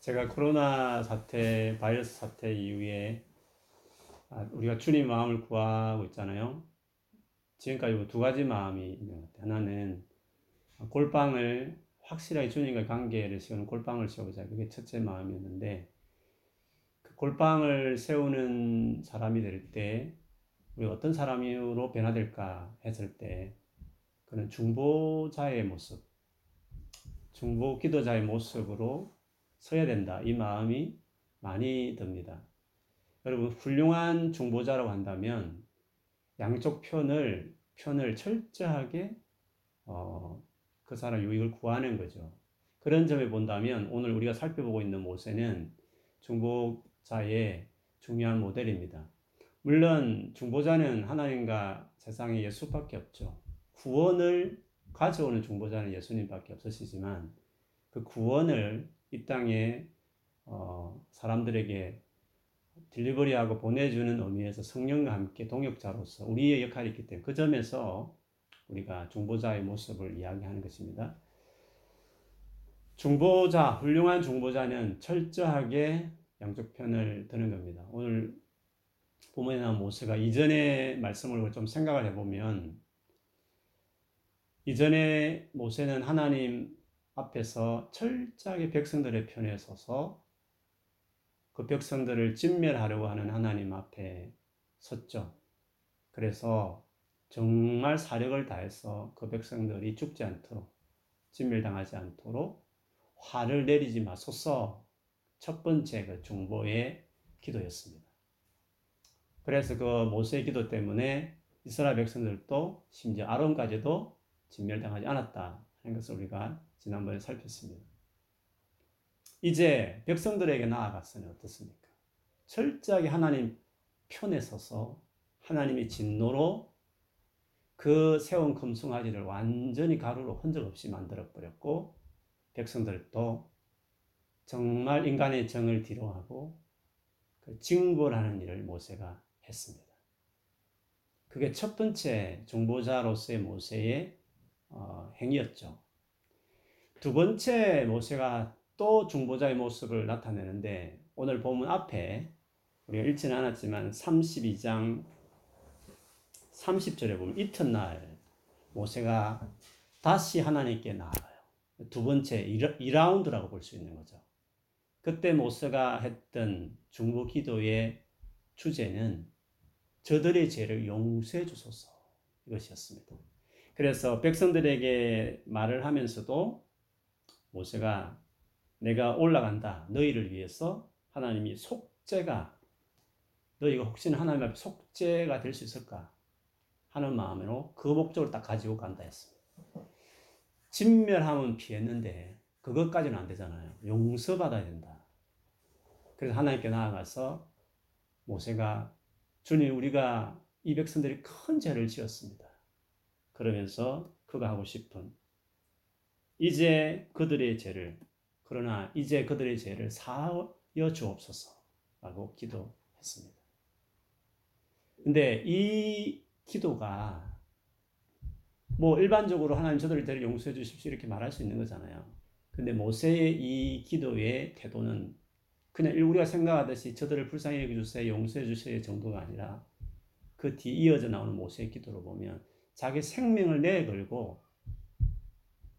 제가 코로나 사태, 바이러스 사태 이후에 우리가 주님 마음을 구하고 있잖아요. 지금까지 뭐 두 가지 마음이 있는 것 같아요. 하나는 골방을 확실하게 주님과의 관계를 세우는 골방을 세우자. 그게 첫째 마음이었는데, 그 골방을 세우는 사람이 될 때 우리가 어떤 사람으로 변화될까 했을 때, 그런 중보자의 모습, 중보 기도자의 모습으로 서야 된다, 이 마음이 많이 듭니다. 여러분, 훌륭한 중보자라고 한다면 양쪽 편을 철저하게 그 사람 유익을 구하는 거죠. 그런 점에 본다면 오늘 우리가 살펴보고 있는 모세는 중보자의 중요한 모델입니다. 물론 중보자는 하나님과 세상에 예수밖에 없죠. 구원을 가져오는 중보자는 예수님밖에 없으시지만, 그 구원을 이 땅에 사람들에게 딜리버리하고 보내주는 의미에서 성령과 함께 동역자로서 우리의 역할이 있기 때문에, 그 점에서 우리가 중보자의 모습을 이야기하는 것입니다. 중보자, 훌륭한 중보자는 철저하게 양쪽 편을 드는 겁니다. 오늘 본문에 나온 모세가 이전의 말씀을 좀 생각을 해보면, 이전에 모세는 하나님 앞에서 철저하게 백성들의 편에 서서 그 백성들을 진멸하려고 하는 하나님 앞에 섰죠. 그래서 정말 사력을 다해서 그 백성들이 죽지 않도록, 진멸당하지 않도록 화를 내리지 마소서, 첫 번째 그 중보의 기도였습니다. 그래서 그 모세의 기도 때문에 이스라엘 백성들도, 심지어 아론까지도 진멸당하지 않았다 하는 것을 우리가 지난번에 살폈습니다. 이제 백성들에게 나아갔으니 어떻습니까? 철저하게 하나님 편에 서서 하나님의 진노로 그 세운 금송아지를 완전히 가루로 흔적 없이 만들어버렸고, 백성들도 정말 인간의 정을 뒤로하고 그 징벌하는 일을 모세가 했습니다. 그게 첫 번째 중보자로서의 모세의 행위였죠. 두 번째 모세가 또 중보자의 모습을 나타내는데, 오늘 본문 앞에 우리가 읽지는 않았지만 32장 30절에 보면 이튿날 모세가 다시 하나님께 나아가요. 두 번째 2라운드라고 볼 수 있는 거죠. 그때 모세가 했던 중보 기도의 주제는 저들의 죄를 용서해 주소서, 이것이었습니다. 그래서 백성들에게 말을 하면서도 모세가 내가 올라간다, 너희를 위해서 하나님이 속죄가, 너희가 혹시나 하나님 앞에 속죄가 될 수 있을까 하는 마음으로 그 목적을 딱 가지고 간다 했습니다. 진멸함은 피했는데 그것까지는 안 되잖아요. 용서받아야 된다. 그래서 하나님께 나아가서 모세가 주님, 우리가 이 백성들이 큰 죄를 지었습니다. 그러면서 그가 하고 싶은, 이제 그들의 죄를 사하여 주옵소서라고 기도했습니다. 근데 이 기도가 뭐 일반적으로 하나님 저들의 죄를 용서해 주십시오 이렇게 말할 수 있는 거잖아요. 근데 모세의 이 기도의 태도는 그냥 우리가 생각하듯이 저들을 불쌍히 여겨주세요, 용서해 주세요 정도가 아니라, 그 뒤 이어져 나오는 모세의 기도로 보면 자기 생명을 내걸고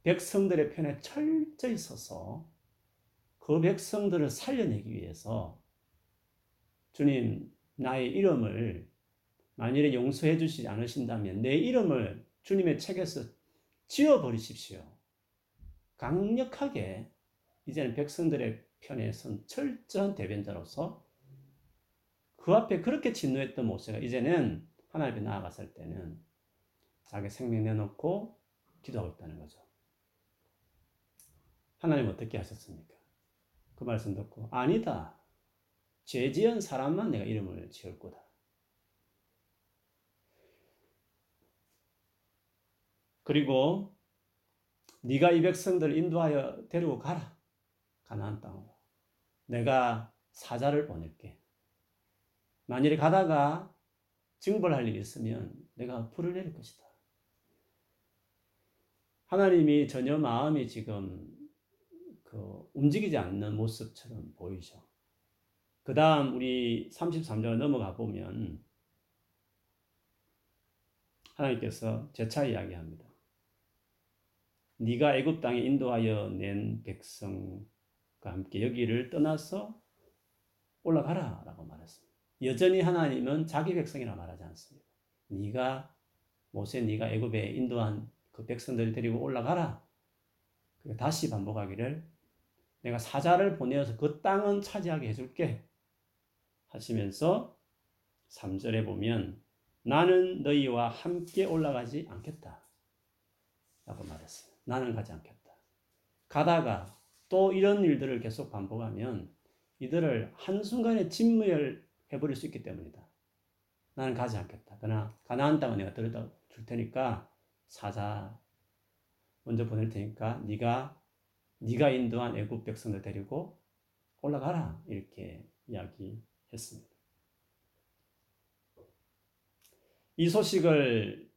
백성들의 편에 철저히 서서 그 백성들을 살려내기 위해서, 주님, 나의 이름을 만일에 용서해 주시지 않으신다면 내 이름을 주님의 책에서 지워버리십시오. 강력하게 이제는 백성들의 편에 선 철저한 대변자로서, 그 앞에 그렇게 진노했던 모세가 이제는 하나님 앞에 나아갔을 때는 자기 생명 내놓고 기도하고 있다는 거죠. 하나님 어떻게 하셨습니까? 그 말씀 듣고, 아니다, 죄 지은 사람만 내가 이름을 지을 거다. 그리고 네가 이 백성들을 인도하여 데리고 가라, 가나안 땅으로. 내가 사자를 보낼게. 만일에 가다가 징벌할 일이 있으면 내가 불을 내릴 것이다. 하나님이 전혀 마음이 지금 움직이지 않는 모습처럼 보이죠. 그 다음 우리 33절로 넘어가 보면 하나님께서 재차 이야기합니다. 네가 애굽 땅에 인도하여 낸 백성과 함께 여기를 떠나서 올라가라 라고 말했습니다. 여전히 하나님은 자기 백성이라 말하지 않습니다. 모세 네가 애굽에 인도한 그 백성들을 데리고 올라가라. 그리고 다시 반복하기를 내가 사자를 보내어서 그 땅은 차지하게 해줄게 하시면서 3절에 보면 나는 너희와 함께 올라가지 않겠다 라고 말했어요. 나는 가지 않겠다. 가다가 또 이런 일들을 계속 반복하면 이들을 한순간에 진멸해버릴 수 있기 때문이다. 나는 가지 않겠다. 그러나 가나안 땅은 내가 들여다 줄 테니까 사자 먼저 보낼 테니까 네가 인도한 애굽 백성들 데리고 올라가라 이렇게 이야기했습니다. 이 소식을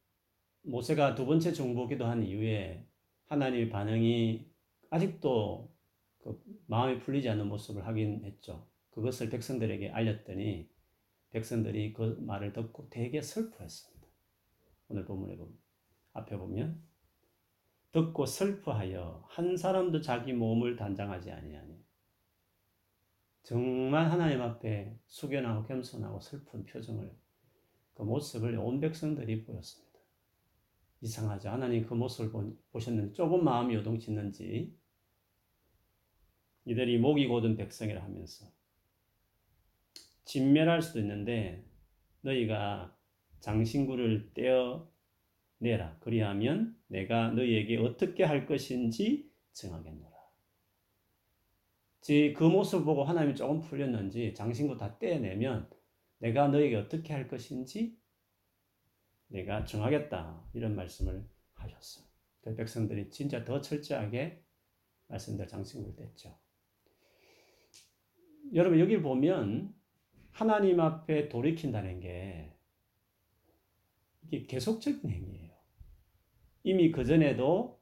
모세가 두 번째 정보 기도한 이후에 하나님의 반응이 아직도 마음이 풀리지 않는 모습을 확인했죠. 그것을 백성들에게 알렸더니 백성들이 그 말을 듣고 되게 슬퍼했습니다. 오늘 본문에 보면 앞에 보면 듣고 슬퍼하여 한 사람도 자기 몸을 단장하지 아니하니 정말 하나님 앞에 숙연하고 겸손하고 슬픈 표정을 그 모습을 온 백성들이 보였습니다. 이상하죠. 하나님 그 모습을 보셨는지 조금 마음이 요동치는지 이들이 목이 고든 백성이라 하면서 진멸할 수도 있는데 너희가 장신구를 떼어내라. 그리하면 내가 너희에게 어떻게 할 것인지 정하겠노라. 그 모습을 보고 하나님이 조금 풀렸는지 장신구 다 떼어내면 내가 너희에게 어떻게 할 것인지 내가 정하겠다. 이런 말씀을 하셨어요. 그 백성들이 진짜 더 철저하게 말씀들 장신구를 뗐죠. 여러분 여기 보면 하나님 앞에 돌이킨다는 게 이게 계속적인 행위예요. 이미 그전에도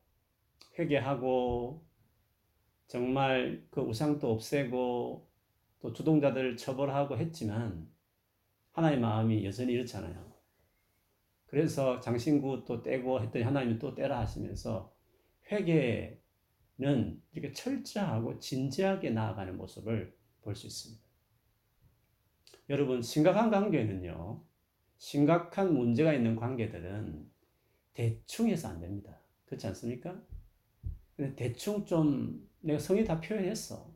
회개하고 정말 그 우상도 없애고 또 주동자들 처벌하고 했지만 하나님의 마음이 여전히 이렇잖아요. 그래서 장신구 또 떼고 했더니 하나님이 또 떼라 하시면서 회개는 이렇게 철저하고 진지하게 나아가는 모습을 볼 수 있습니다. 여러분 심각한 관계는요. 심각한 문제가 있는 관계들은 대충 해서 안 됩니다. 그렇지 않습니까? 근데 대충 좀 내가 성의 다 표현했어.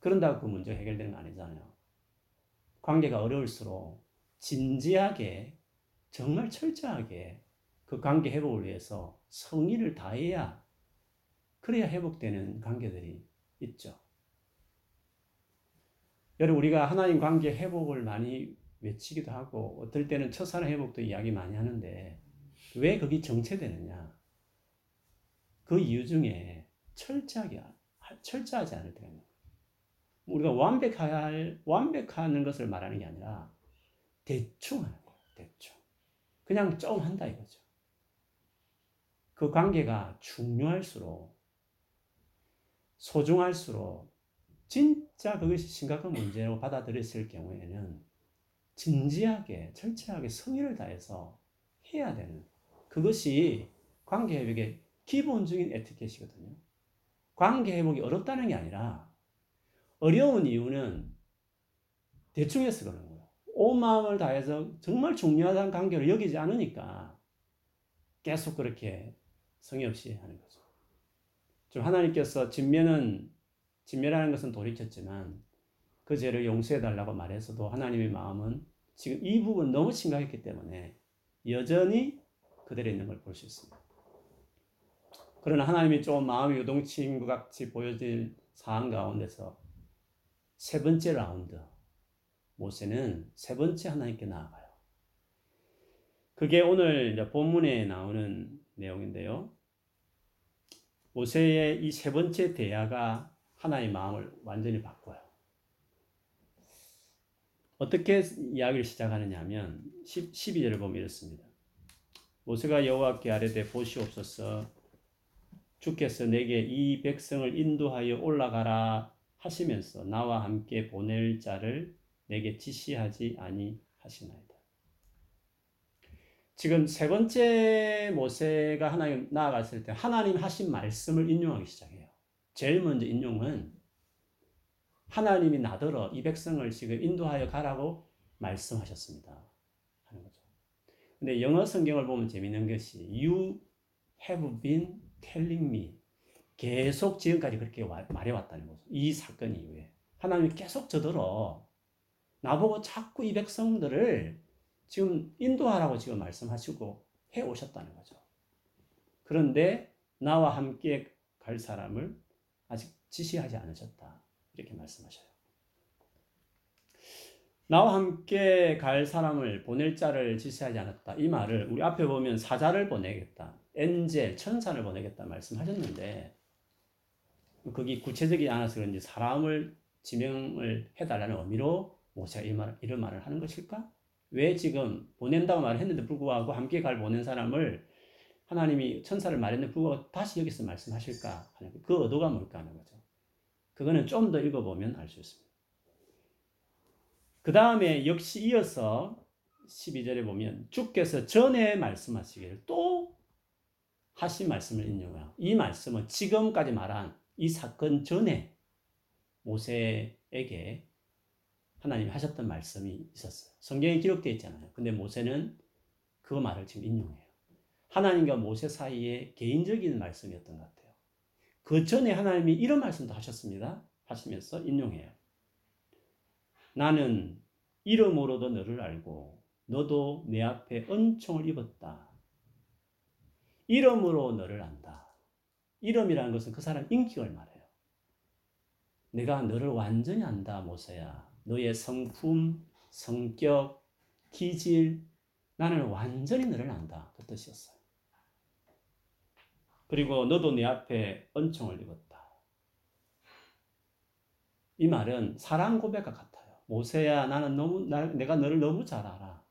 그런다고 그 문제가 해결되는 거 아니잖아요. 관계가 어려울수록 진지하게 정말 철저하게 그 관계 회복을 위해서 성의를 다해야 그래야 회복되는 관계들이 있죠. 여러분 우리가 하나님 관계 회복을 많이 외치기도 하고 어떨 때는 첫사랑 회복도 이야기 많이 하는데 왜 그게 정체되느냐. 그 이유 중에 철저하지 않을 때가 있는 거예요. 우리가 완벽하는 것을 말하는 게 아니라 대충 하는 거예요. 대충. 그냥 좀 한다 이거죠. 그 관계가 중요할수록 소중할수록 진짜 그것이 심각한 문제라고 받아들였을 경우에는 진지하게 철저하게 성의를 다해서 해야 되는 그것이 관계 회복의 기본적인 에티켓이거든요. 관계 회복이 어렵다는 게 아니라 어려운 이유는 대충 해서 그런 거예요. 온 마음을 다해서 정말 중요한 관계를 여기지 않으니까 계속 그렇게 성의 없이 하는 거죠. 좀 하나님께서 진멸하는 것은 돌이켰지만 그 죄를 용서해달라고 말해서도 하나님의 마음은 지금 이 부분 너무 심각했기 때문에 여전히 그대로 있는 걸 볼 수 있습니다. 그러나 하나님이 좀 마음이 요동친 것 같이 보여질 상황 가운데서 세 번째 라운드 모세는 세 번째 하나님께 나아가요. 그게 오늘 본문에 나오는 내용인데요. 모세의 이 세 번째 대화가 하나의 마음을 완전히 바꿔요. 어떻게 이야기를 시작하느냐 하면 12절을 보면 이렇습니다. 모세가 여호와께 아뢰되 보시옵소서 주께서 내게 이 백성을 인도하여 올라가라 하시면서 나와 함께 보낼 자를 내게 지시하지 아니하시나이다. 지금 세 번째 모세가 하나님 나아갔을 때 하나님 하신 말씀을 인용하기 시작해요. 제일 먼저 인용은 하나님이 나더러 이 백성을 지금 인도하여 가라고 말씀하셨습니다 하는 거죠. 근데 영어 성경을 보면 재미있는 것이 You have been telling me, 계속 지금까지 그렇게 말해왔다는 거죠. 이 사건 이후에 하나님이 계속 저더러 나보고 자꾸 이 백성들을 지금 인도하라고 지금 말씀하시고 해오셨다는 거죠. 그런데 나와 함께 갈 사람을 아직 지시하지 않으셨다 이렇게 말씀하셔요. 나와 함께 갈 사람을 보낼 자를 지시하지 않았다. 이 말을 우리 앞에 보면 사자를 보내겠다, 엔젤, 천사를 보내겠다 말씀하셨는데 그게 구체적이지 않아서 그런지 사람을 지명을 해달라는 의미로 모세가 이런 말을 하는 것일까? 왜 지금 보낸다고 말했는데 불구하고 함께 갈 보낸 사람을 하나님이 천사를 말했는데 불구하고 다시 여기서 말씀하실까? 하는 그 의도가 뭘까 하는 거죠. 그거는 좀 더 읽어보면 알 수 있습니다. 그 다음에 역시 이어서 12절에 보면 주께서 전에 말씀하시기를 또 하신 말씀을 인용해요. 이 말씀은 지금까지 말한 이 사건 전에 모세에게 하나님이 하셨던 말씀이 있었어요. 성경에 기록되어 있잖아요. 근데 모세는 그 말을 지금 인용해요. 하나님과 모세 사이에 개인적인 말씀이었던 것 같아요. 그 전에 하나님이 이런 말씀도 하셨습니다 하시면서 인용해요. 나는 이름으로도 너를 알고 너도 내 앞에 은총을 입었다. 이름으로 너를 안다. 이름이라는 것은 그 사람 인격을 말해요. 내가 너를 완전히 안다 모세야. 너의 성품, 성격, 기질, 나는 완전히 너를 안다 그 뜻이었어요. 그리고 너도 내 앞에 은총을 입었다. 이 말은 사랑 고백과 같아요. 모세야, 나는 내가 너를 너무 잘 알아.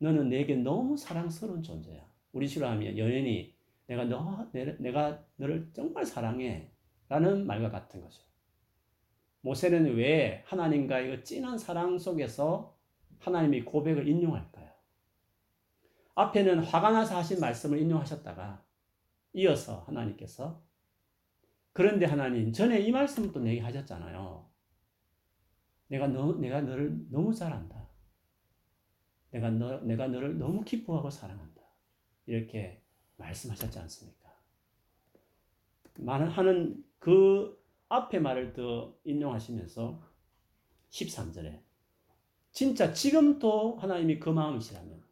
너는 내게 너무 사랑스러운 존재야. 우리 식으로 하면 여인이 내가 너를 정말 사랑해 라는 말과 같은 거죠. 모세는 왜 하나님과의 그 진한 사랑 속에서 하나님이 고백을 인용할까요? 앞에는 화가 나서 하신 말씀을 인용하셨다가 이어서 하나님께서 그런데 하나님 전에 이 말씀을 또 내게 하셨잖아요. 내가 너를 너무 잘 안다. 내가 너를 너무 기뻐하고 사랑한다. 이렇게 말씀하셨지 않습니까? 말하는 그 앞에 말을 더 인용하시면서 13절에 진짜 지금도 하나님이 그 마음이시라면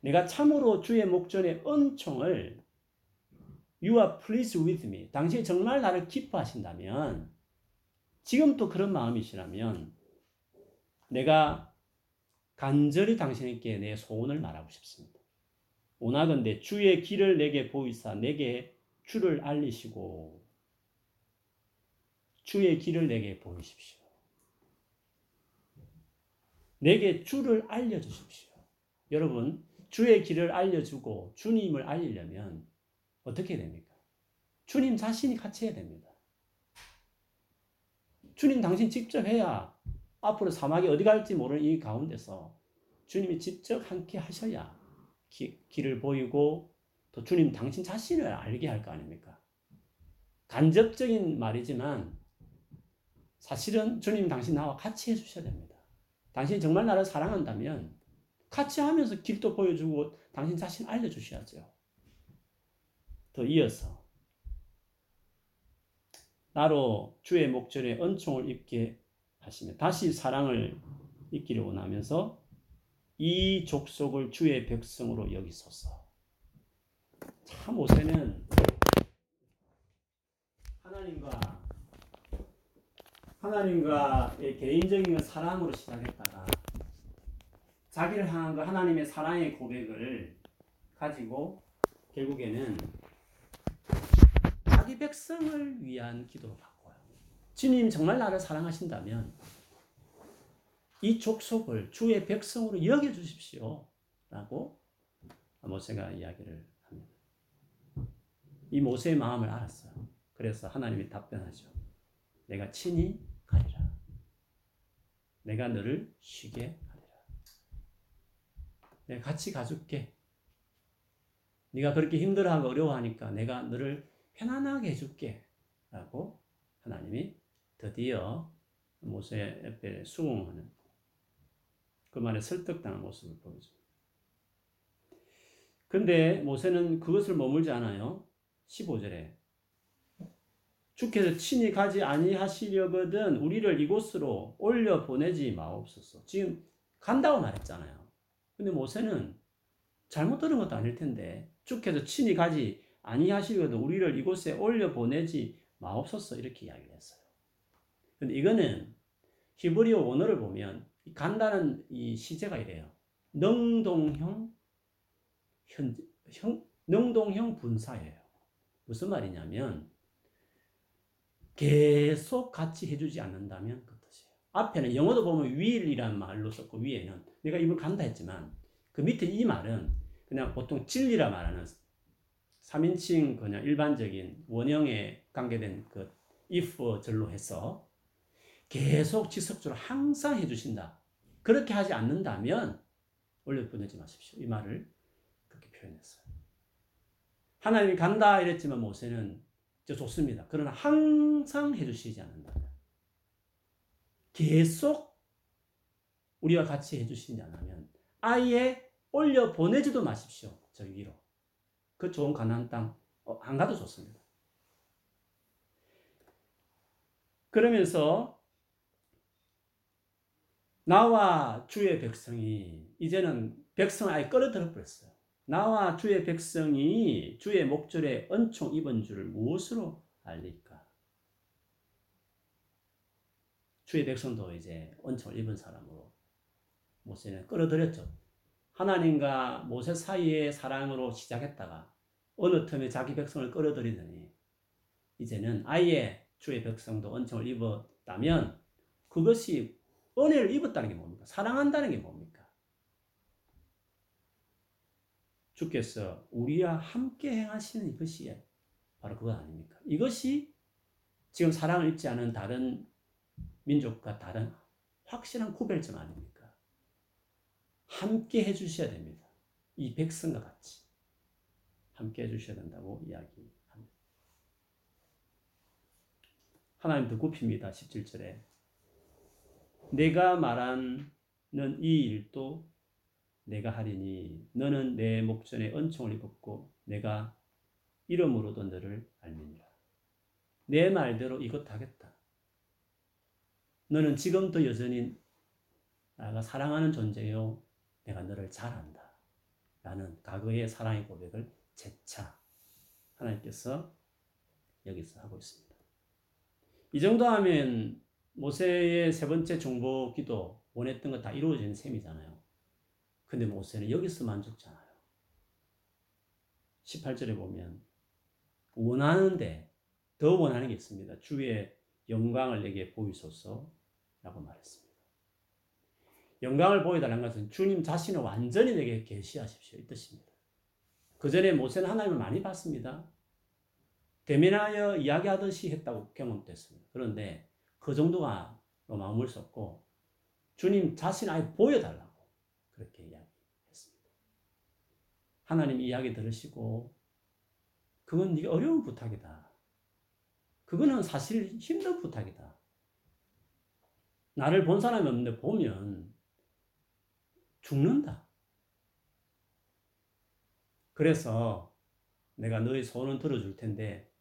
내가 참으로 주의 목전에 은총을 You are pleased with me. 당신이 정말 나를 기뻐하신다면 지금도 그런 마음이시라면 내가 간절히 당신에게 내 소원을 말하고 싶습니다. 원하건대 주의 길을 내게 보이사 내게 주를 알리시고 주의 길을 내게 보이십시오. 내게 주를 알려주십시오. 여러분, 주의 길을 알려주고 주님을 알리려면 어떻게 해야 됩니까? 주님 자신이 같이 해야 됩니다. 주님 당신 직접 해야 앞으로 사막에 어디 갈지 모르는 이 가운데서 주님이 직접 함께 하셔야 길을 보이고 또 주님 당신 자신을 알게 할 거 아닙니까? 간접적인 말이지만 사실은 주님 당신 나와 같이 해주셔야 됩니다. 당신이 정말 나를 사랑한다면 같이 하면서 길도 보여주고 당신 자신 알려주셔야죠. 더 이어서 나로 주의 목전에 은총을 입게 하시며 다시 사랑을 잊기를 원하면서 이 족속을 주의 백성으로 여기소서. 참 모세는 하나님과의 개인적인 사랑으로 시작했다가 자기를 향한 그 하나님의 사랑의 고백을 가지고 결국에는 자기 백성을 위한 기도로 바꿔요. 주님 정말 나를 사랑하신다면 이 족속을 주의 백성으로 여겨주십시오 라고 모세가 이야기를 합니다. 이 모세의 마음을 알았어요. 그래서 하나님이 답변하죠. 내가 친히 가리라. 내가 너를 쉬게 하리라. 내가 같이 가줄게. 네가 그렇게 힘들어하고 어려워하니까 내가 너를 편안하게 해줄게. 라고 하나님이 드디어 모세 옆에 수긍하는 그 말에 설득당한 모습을 보여줍니다. 근데 모세는 그것을 머물지 않아요. 15절에 주께서 친히 가지 아니하시려거든 우리를 이곳으로 올려보내지 마옵소서. 지금 간다고 말했잖아요. 근데 모세는 잘못 들은 것도 아닐 텐데 주께서 친히 가지 아니하시려거든 우리를 이곳에 올려보내지 마옵소서 이렇게 이야기를 했어요. 근데 이거는 히브리어 원어를 보면 간다는 이 시제가 이래요. 능동형 분사예요. 무슨 말이냐면 계속 같이 해주지 않는다면 그 뜻이에요. 앞에는 영어도 보면 will이란 말로 썼고 위에는 내가 입을 간다 했지만 그 밑에 이 말은 그냥 보통 진리라 말하는 3인칭 그냥 일반적인 원형에 관계된 그 if 절로 해서 계속 지속적으로 항상 해주신다. 그렇게 하지 않는다면 올려보내지 마십시오. 이 말을 그렇게 표현했어요. 하나님이 간다 이랬지만 모세는 좋습니다. 그러나 항상 해주시지 않는다면 계속 우리와 같이 해주시지 않으면 아예 올려보내지도 마십시오. 저 위로. 그 좋은 가나안 땅 안 가도 좋습니다. 그러면서 나와 주의 백성이 이제는 백성을 아예 끌어들여 버렸어요. 나와 주의 백성이 주의 목절에 은총 입은 줄을 무엇으로 알릴까? 주의 백성도 이제 은총을 입은 사람으로 모세는 끌어들였죠. 하나님과 모세 사이의 사랑으로 시작했다가 어느 틈에 자기 백성을 끌어들이더니 이제는 아예 주의 백성도 은총을 입었다면 그것이 은혜를 입었다는 게 뭡니까? 사랑한다는 게 뭡니까? 주께서 우리와 함께 행하시는 이것이 바로 그거 아닙니까? 이것이 지금 사랑을 입지 않은 다른 민족과 다른 확실한 구별점 아닙니까? 함께 해주셔야 됩니다. 이 백성과 같이 함께 해주셔야 된다고 이야기합니다. 하나님도 굽힙니다. 17절에 내가 말하는 이 일도 내가 하리니 너는 내 목전에 은총을 입었고 내가 이름으로도 너를 알리니라. 내 말대로 이것 하겠다. 너는 지금도 여전히 나가 사랑하는 존재요. 내가 너를 잘 안다. 라는 과거의 사랑의 고백을 재차 하나님께서 여기서 하고 있습니다. 이 정도 하면 모세의 세 번째 중보기도 원했던 거 다 이루어지는 셈이잖아요. 근데 모세는 여기서 만족지 않아요. 18절에 보면 원하는데 더 원하는 게 있습니다. 주의 영광을 내게 보이소서라고 말했습니다. 영광을 보여달라는 것은 주님 자신을 완전히 내게 계시하십시오 이 뜻입니다. 그 전에 모세는 하나님을 많이 봤습니다. 대면하여 이야기하듯이 했다고 경험됐습니다. 그런데 그 정도가 마음을 썼고 주님 자신을 아예 보여달라. 그렇게 이야기했습니다. 하나님 이야기 들으시고 그건 네가 어려운 부탁이다. 그거는 사실 힘든 부탁이다. 나를 본 사람이 없는데 보면 죽는다. 그래서 내가 너의 소원은 들어줄 텐데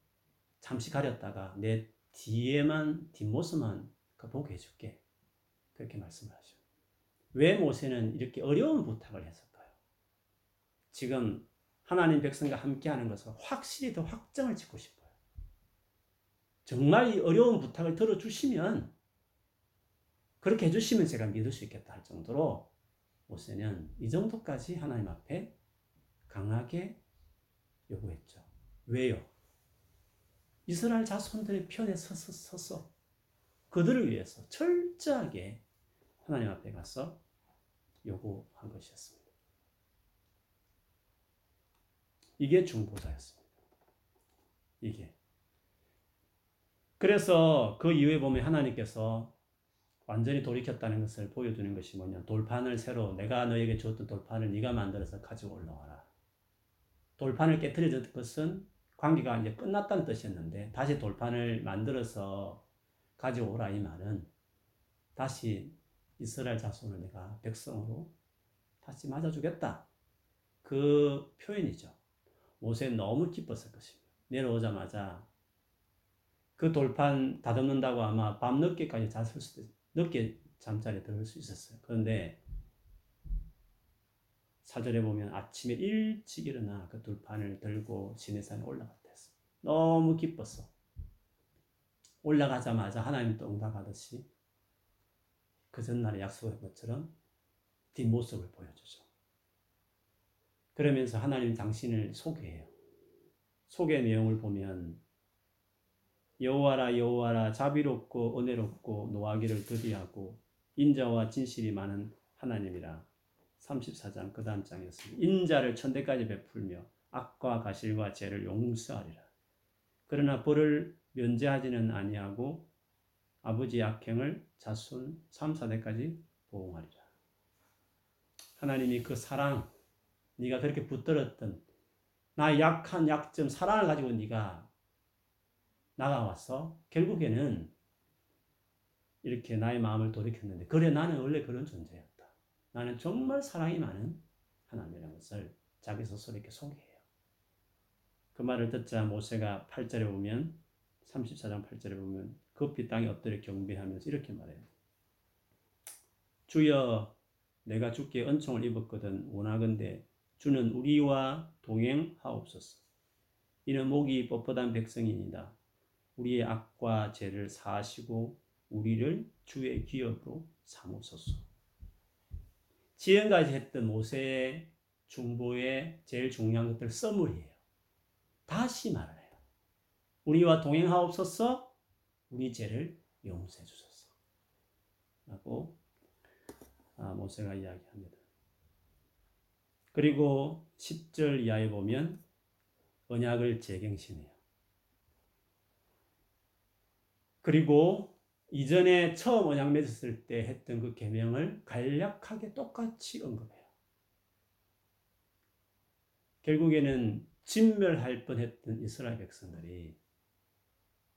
잠시 가렸다가 내 뒷모습만 보게 해줄게. 그렇게 말씀을 하죠. 왜 모세는 이렇게 어려운 부탁을 했을까요? 지금 하나님 백성과 함께하는 것을 확실히 더 확정을 짓고 싶어요. 정말 이 어려운 부탁을 들어주시면 그렇게 해주시면 제가 믿을 수 있겠다 할 정도로 모세는 이 정도까지 하나님 앞에 강하게 요구했죠. 왜요? 이스라엘 자손들의 편에 서서 그들을 위해서 철저하게 하나님 앞에 가서 요구한 것이었습니다. 이게 중보자였습니다. 이게. 그래서 그 이후에 보면 하나님께서 완전히 돌이켰다는 것을 보여주는 것이 뭐냐. 돌판을 새로, 내가 너에게 주었던 돌판을 네가 만들어서 가지고 올라와라. 돌판을 깨뜨려졌던 것은 관계가 이제 끝났다는 뜻이었는데, 다시 돌판을 만들어서 가지고 오라 이 말은 다시 이스라엘 자손을 내가 백성으로 다시 맞아주겠다, 그 표현이죠. 모세 너무 기뻤을 것입니다. 내려오자마자 그 돌판 다듬는다고 아마 밤늦게까지 잤을 수도, 늦게 잠자리에 들을 수 있었어요. 그런데 4절에 보면 아침에 일찍 일어나 그 돌판을 들고 시내산에 올라갔다 했어. 너무 기뻤어. 올라가자마자 하나님도 응답하듯이 그 전날에 약속한 것처럼 뒷모습을 보여주죠. 그러면서 하나님 당신을 소개해요. 소개 내용을 보면 여호와라 여호와라 자비롭고 은혜롭고 노하기를 더디하고 인자와 진실이 많은 하나님이라. 34장 그 다음 장이었습니다. 인자를 천대까지 베풀며 악과 가실과 죄를 용서하리라. 그러나 벌을 면제하지는 아니하고 아버지의 악행을 자손 3, 4대까지 보응하리라. 하나님이 그 사랑, 네가 그렇게 붙들었던 나의 약한 약점, 사랑을 가지고 네가 나가와서 결국에는 이렇게 나의 마음을 돌이켰는데, 그래 나는 원래 그런 존재야. 나는 정말 사랑이 많은 하나님이라는 것을 자기 스스로 이렇게 소개해요. 그 말을 듣자 모세가 8절에 보면, 34장 8절에 보면 급히 땅에 엎드려 경배하면서 이렇게 말해요. 주여 내가 주께 은총을 입었거든 원하건대 주는 우리와 동행하옵소서. 이는 목이 뻣뻣한 백성이니이다. 우리의 악과 죄를 사하시고 우리를 주의 기업으로 삼으소서. 지금까지 했던 모세의 중보의 제일 중요한 것들 서물이에요. 다시 말을 해요. 우리와 동행하옵소서, 우리 죄를 용서해 주소서 라고 모세가 이야기합니다. 그리고 10절 이하에 보면 언약을 재갱신해요. 그리고 이전에 처음 언약 맺었을 때 했던 그 계명을 간략하게 똑같이 언급해요. 결국에는 진멸할 뻔했던 이스라엘 백성들이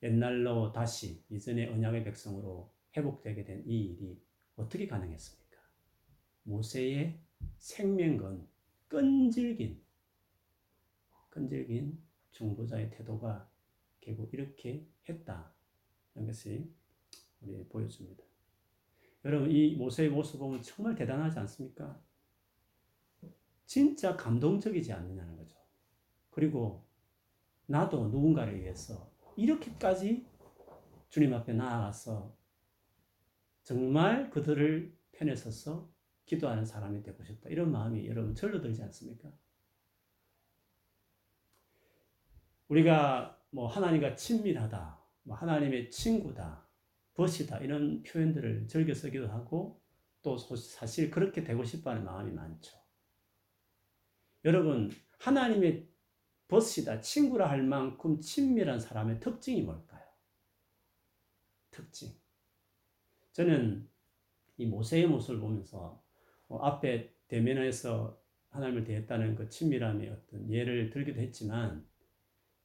옛날로 다시 이전의 언약의 백성으로 회복되게 된 이 일이 어떻게 가능했습니까? 모세의 생명건 끈질긴 중보자의 태도가 결국 이렇게 했다는 것이 우리 보여줍니다. 여러분, 이 모세의 모습 보면 정말 대단하지 않습니까? 진짜 감동적이지 않느냐는 거죠. 그리고 나도 누군가를 위해서 이렇게까지 주님 앞에 나아가서 정말 그들을 편에 서서 기도하는 사람이 되고 싶다, 이런 마음이 여러분 절로 들지 않습니까? 우리가 뭐 하나님과 친밀하다, 뭐 하나님의 친구다, 벗이다, 이런 표현들을 즐겨 쓰기도 하고 또 사실 그렇게 되고 싶어하는 마음이 많죠. 여러분, 하나님의 벗이다, 친구라 할 만큼 친밀한 사람의 특징이 뭘까요? 특징. 저는 이 모세의 모습을 보면서 앞에 대면에서 하나님을 대했다는 그 친밀함의 어떤 예를 들기도 했지만,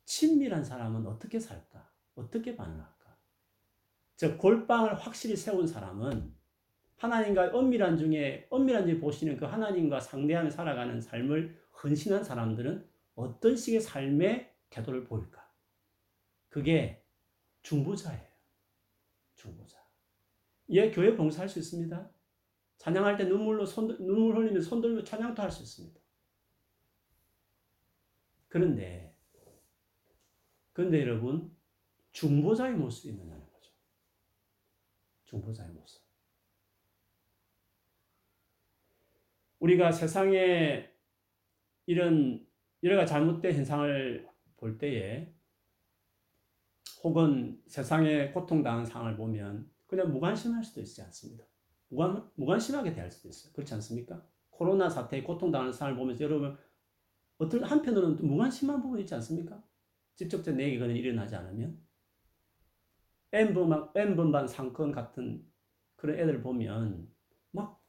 친밀한 사람은 어떻게 살까? 어떻게 반응할까? 즉, 골방을 확실히 세운 사람은 하나님과 은밀한 중에 보시는 그 하나님과 상대하며 살아가는 삶을 헌신한 사람들은 어떤 식의 삶의 태도를 보일까? 그게 중보자예요. 중보자. 예, 교회 봉사할 수 있습니다. 찬양할 때 눈물 흘리며 손 들고 찬양도 할 수 있습니다. 그런데 여러분, 중보자의 모습이 있느냐는, 중보자의 모습. 우리가 세상에 이런 여러가 잘못된 현상을 볼 때에, 혹은 세상에 고통당한 상황을 보면 그냥 무관심할 수도 있지 않습니다. 무관심하게 대할 수도 있어요. 그렇지 않습니까? 코로나 사태에 고통당하는 상황을 보면서 여러분, 어떤 한편으로는 무관심한 부분이 있지 않습니까? 직접적 내 기관이 일어나지 않으면 N번방 상권 같은 그런 애들 보면 막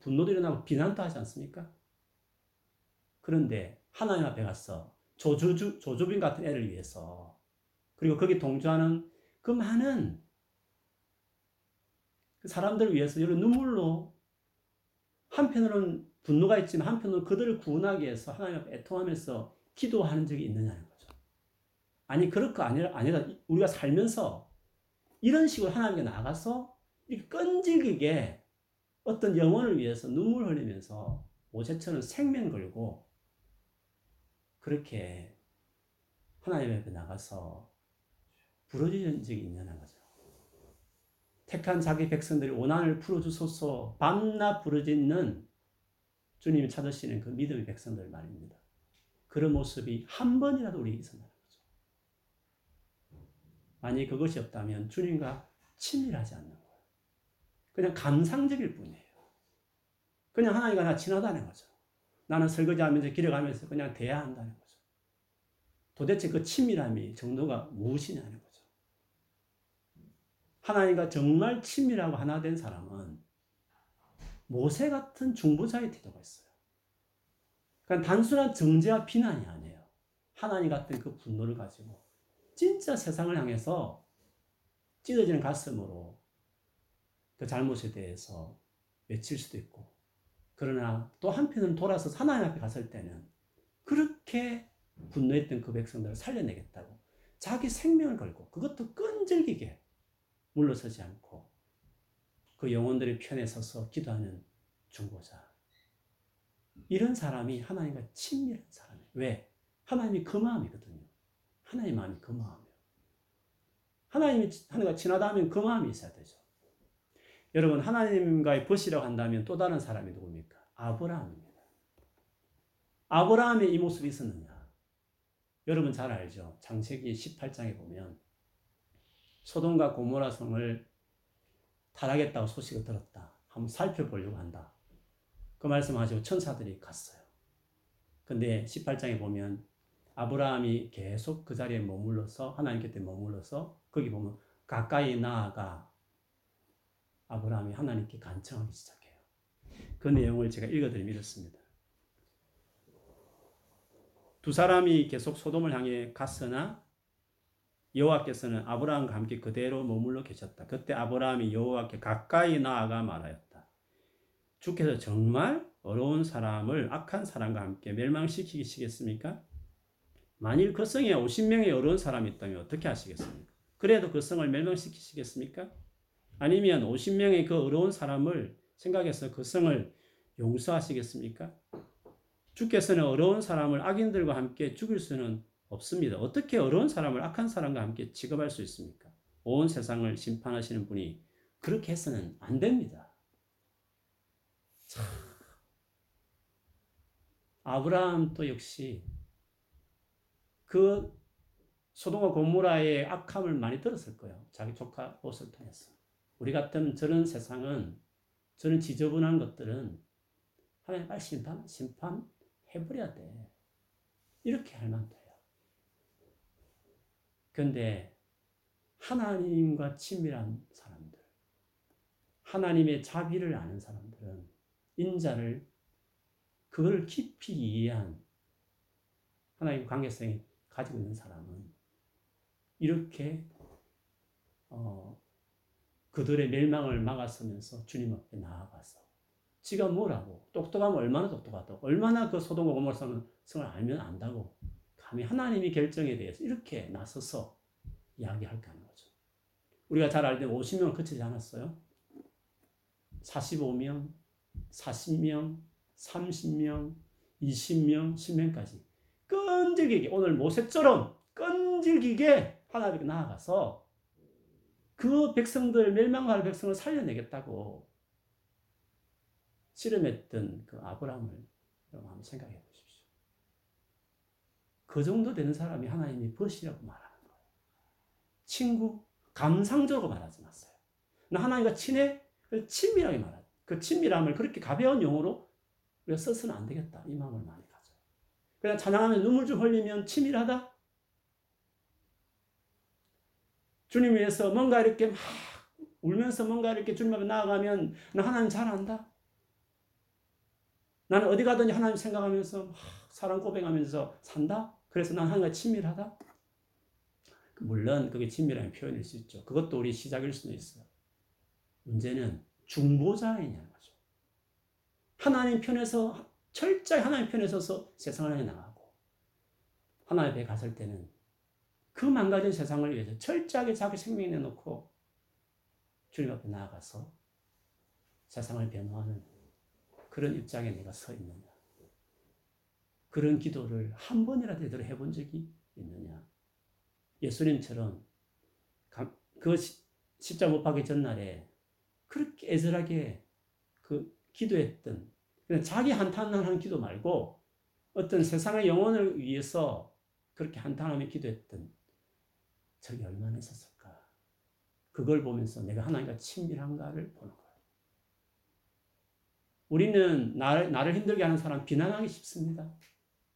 분노도 일어나고 비난도 하지 않습니까? 그런데 하나님 앞에 가서 조주빈 같은 애를 위해서, 그리고 거기 동조하는 그 많은 사람들을 위해서 이런 눈물로, 한편으로는 분노가 있지만 한편으로는 그들을 구원하기 위해서 하나님 앞에 애통하면서 기도하는 적이 있느냐는 거죠. 아니, 그럴 거 아니라 우리가 살면서 이런 식으로 하나님께 나가서 이렇게 끈질기게 어떤 영혼을 위해서 눈물 흘리면서 오세처럼 생명 걸고 그렇게 하나님 앞에 나가서 부러지는 적이 있느냐는 거죠. 택한 자기 백성들이 원한을 풀어주소서, 밤낮 부르짖는 주님이 찾으시는 그 믿음의 백성들 말입니다. 그런 모습이 한 번이라도 우리에게 있었나요? 만약에 그것이 없다면 주님과 친밀하지 않는 거예요. 그냥 감상적일 뿐이에요. 그냥 하나님과 나 친하다는 거죠. 나는 설거지하면서 길에 가면서 그냥 대야 한다는 거죠. 도대체 그 친밀함이 정도가 무엇이냐는 거죠. 하나님과 정말 친밀하고 하나 된 사람은 모세 같은 중보자의 태도가 있어요. 그러니까 단순한 정죄와 비난이 아니에요. 하나님 같은 그 분노를 가지고 진짜 세상을 향해서 찢어지는 가슴으로 그 잘못에 대해서 외칠 수도 있고, 그러나 또 한편은 돌아서 하나님 앞에 갔을 때는 그렇게 분노했던 그 백성들을 살려내겠다고 자기 생명을 걸고, 그것도 끈질기게 물러서지 않고 그 영혼들의 편에 서서 기도하는 중보자, 이런 사람이 하나님과 친밀한 사람이에요. 왜? 하나님이 그 마음이거든요. 하나님 마음이 그 마음이에요. 하나님과 친하다 하면 그 마음이 있어야 되죠. 여러분, 하나님과의 벗이라고 한다면 또 다른 사람이 누굽니까? 아브라함입니다. 아브라함의 이 모습이 있었느냐? 여러분 잘 알죠? 창세기 18장에 보면 소돔과 고모라 성을 타락했다고 소식을 들었다. 한번 살펴보려고 한다. 그 말씀하시고 천사들이 갔어요. 근데 18장에 보면 아브라함이 계속 그 자리에 머물러서, 하나님 곁에 머물러서, 거기 보면 가까이 나아가 아브라함이 하나님께 간청하기 시작해요. 그 내용을 제가 읽어드리면 이렇습니다. 두 사람이 계속 소돔을 향해 갔으나 여호와께서는 아브라함과 함께 그대로 머물러 계셨다. 그때 아브라함이 여호와께 가까이 나아가 말하였다. 주께서 정말 어려운 사람을 악한 사람과 함께 멸망시키시겠습니까? 만일 그 성에 50명의 어려운 사람이 있다면 어떻게 하시겠습니까? 그래도 그 성을 멸망시키시겠습니까? 아니면 50명의 그 어려운 사람을 생각해서 그 성을 용서하시겠습니까? 주께서는 어려운 사람을 악인들과 함께 죽일 수는 없습니다. 어떻게 어려운 사람을 악한 사람과 함께 취급할 수 있습니까? 온 세상을 심판하시는 분이 그렇게 해서는 안 됩니다. 참, 아브라함도 역시 그 소돔과 고모라의 악함을 많이 들었을 거예요. 자기 조카 롯을 통해서. 우리 같은 저런 세상은, 저런 지저분한 것들은 하나님 빨리 심판해버려야 돼. 이렇게 할 만한 거예요. 그런데 하나님과 친밀한 사람들, 하나님의 자비를 아는 사람들은 인자를, 그걸 깊이 이해한 하나님의 관계성이 가지고 있는 사람은 이렇게 그들의 멸망을 막아서면서 주님 앞에 나아가서 지가 뭐라고, 똑똑하면 얼마나 똑똑하다, 얼마나 그 소돔과 고모라 성을 알면 안다고 감히 하나님이 결정에 대해서 이렇게 나서서 이야기할까 하는 거죠. 우리가 잘 알때 50명을 거치지 않았어요? 45명, 40명, 30명, 20명, 10명까지 끈질기게, 오늘 모세처럼 끈질기게 하나님께 나아가서 그 백성들, 멸망할 백성을 살려내겠다고 씨름했던 그 아브라함을 한번 생각해 보십시오. 그 정도 되는 사람이 하나님이 벗이라고 말하는 거예요. 친구, 감상적으로 말하지 마세요. 나 하나님과 친해? 친밀하게 말하죠. 그 친밀함을 그렇게 가벼운 용어로 우리가 써서는 안 되겠다, 이 마음을 많이 가져요. 그냥 찬양하면 눈물 좀 흘리면 친밀하다? 주님 위해서 뭔가 이렇게 막 울면서 뭔가 이렇게 주님 앞에 나아가면 나 하나님 잘 안다. 나는 어디 가든지 하나님 생각하면서 막 사랑 고백하면서 산다. 그래서 난 하나님과 친밀하다. 물론 그게 친밀한 표현일 수 있죠. 그것도 우리 시작일 수도 있어요. 문제는 중보자이냐는 거죠. 하나님 편에서 철저히 하나님 편에 서서 세상을 향해 나가고 하나님 앞에 갔을 때는 그 망가진 세상을 위해서 철저하게 자기 생명 내놓고 주님 앞에 나아가서 세상을 변화하는 그런 입장에 내가 서 있느냐. 그런 기도를 한 번이라도 제대로 해본 적이 있느냐. 예수님처럼 그 십자 못 박기 전날에 그렇게 애절하게 그 기도했던 그냥 자기 한탄하는 기도 말고 어떤 세상의 영혼을 위해서 그렇게 한탄하며 기도했던 저게 얼마나 있었을까. 그걸 보면서 내가 하나님과 친밀한가를 보는 거예요. 우리는 나를 힘들게 하는 사람 비난하기 쉽습니다.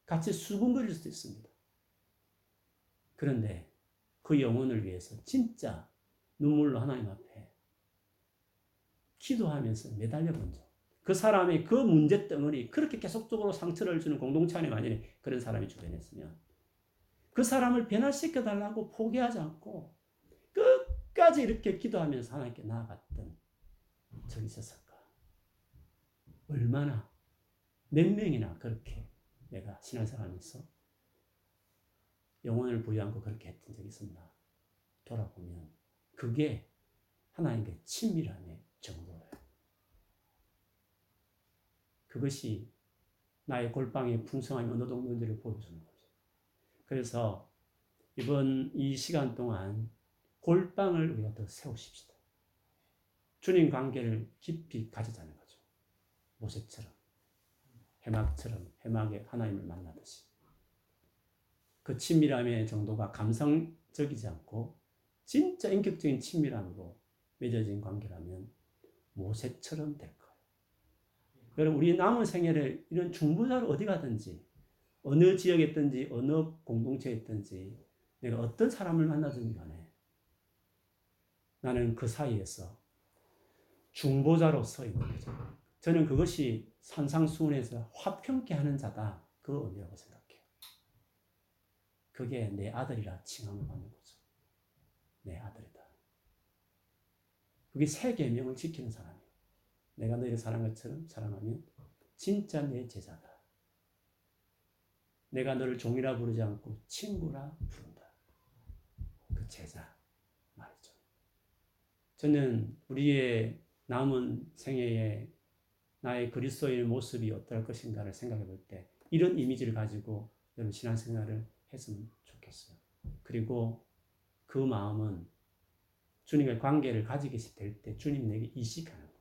같이 수군거릴 수도 있습니다. 그런데 그 영혼을 위해서 진짜 눈물로 하나님 앞에 기도하면서 매달려 본 적. 그 사람의 그 문제 덩어리 그렇게 계속적으로 상처를 주는 공동체 안에 만약에 그런 사람이 주변에 있으면 그 사람을 변화시켜달라고 포기하지 않고 끝까지 이렇게 기도하면서 하나님께 나아갔던 적이 있었을까? 얼마나 몇 명이나 그렇게 내가 신앙생활하면서 영혼을 부여한 거 그렇게 했던 적이 있었나? 돌아보면 그게 하나님께 친밀함의 정도예요. 그것이 나의 골방의 풍성함이 어느 정도인지를 보여주는 거죠. 그래서 이번 이 시간 동안 골방을 우리가 더 세우십시다. 주님 관계를 깊이 가지자는 거죠. 모세처럼, 해막처럼 해막에 하나님을 만나듯이. 그 친밀함의 정도가 감성적이지 않고 진짜 인격적인 친밀함으로 맺어진 관계라면 모세처럼 될 거예요. 여러분, 우리 남은 생애를 이런 중보자로 어디 가든지 어느 지역에 있든지 어느 공동체에 있든지 내가 어떤 사람을 만나든지 간에 나는 그 사이에서 중보자로 서 있는 거죠. 저는 그것이 산상수훈에서 화평케 하는 자다. 그 의미라고 생각합니다. 그게 내 아들이라 칭함을 받는 거죠. 내 아들이다. 그게 새 계명을 지키는 사람이에요. 내가 너희를 사랑한 것처럼 사랑하면 진짜 내 제자다. 내가 너를 종이라 부르지 않고 친구라 부른다. 그 제자 말이죠. 저는 우리의 남은 생애에 나의 그리스도의 모습이 어떨 것인가를 생각해 볼 때 이런 이미지를 가지고 여러분 신앙생활을 했으면 좋겠어요. 그리고 그 마음은 주님과의 관계를 가지게 될 때 주님 내게 이식하는 거예요.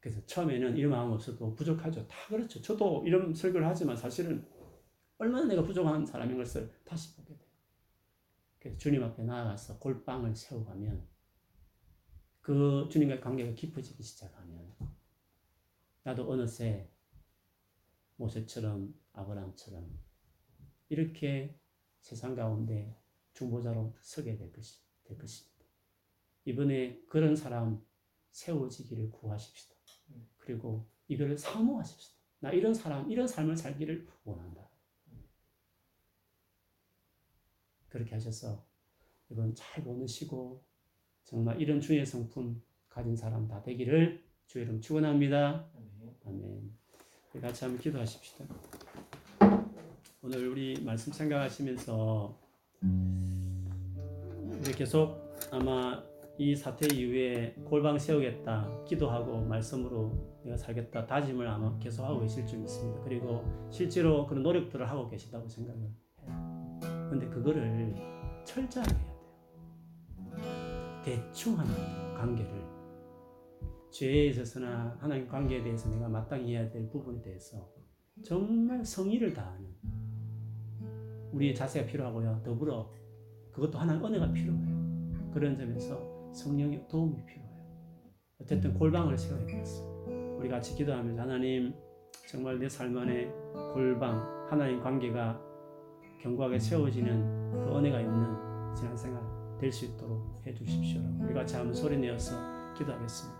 그래서 처음에는 이런 마음 없어도 부족하죠. 다 그렇죠. 저도 이런 설교를 하지만 사실은 얼마나 내가 부족한 사람인 것을 다시 보게 돼요. 그래서 주님 앞에 나아가서 골방을 세워가면 그 주님과의 관계가 깊어지기 시작하면 나도 어느새 모세처럼 아브라함처럼 이렇게 세상 가운데 중보자로 서게 될 것입니다. 이번에 그런 사람 세워지기를 구하십시다. 그리고 이걸 사모하십시다. 나 이런 사람, 이런 삶을 살기를 원한다. 그렇게 하셔서 이번 잘 보내시고 정말 이런 주의 성품 가진 사람 다 되기를 주의 이름 축원합니다. 아멘. 우리 같이 한번 기도하십시다. 오늘 우리 말씀 생각하시면서 이제 계속 아마 이 사태 이후에 골방 세우겠다 기도하고 말씀으로 내가 살겠다 다짐을 아마 계속 하고 계실 줄 믿습니다. 그리고 실제로 그런 노력들을 하고 계시다고 생각을 해요. 근데 그거를 철저하게 해야 돼요. 대충 하는 관계를 죄에 있어서나 하나님 관계에 대해서 내가 마땅히 해야 될 부분에 대해서 정말 성의를 다하는 우리의 자세가 필요하고요. 더불어 그것도 하나의 은혜가 필요해요. 그런 점에서 성령의 도움이 필요해요. 어쨌든 골방을 세워야 되겠어요. 우리 같이 기도하면서 하나님 정말 내 삶 안에 골방 하나님 관계가 견고하게 세워지는 그 은혜가 있는 신앙생활 될 수 있도록 해주십시오. 우리 같이 한번 소리내어서 기도하겠습니다.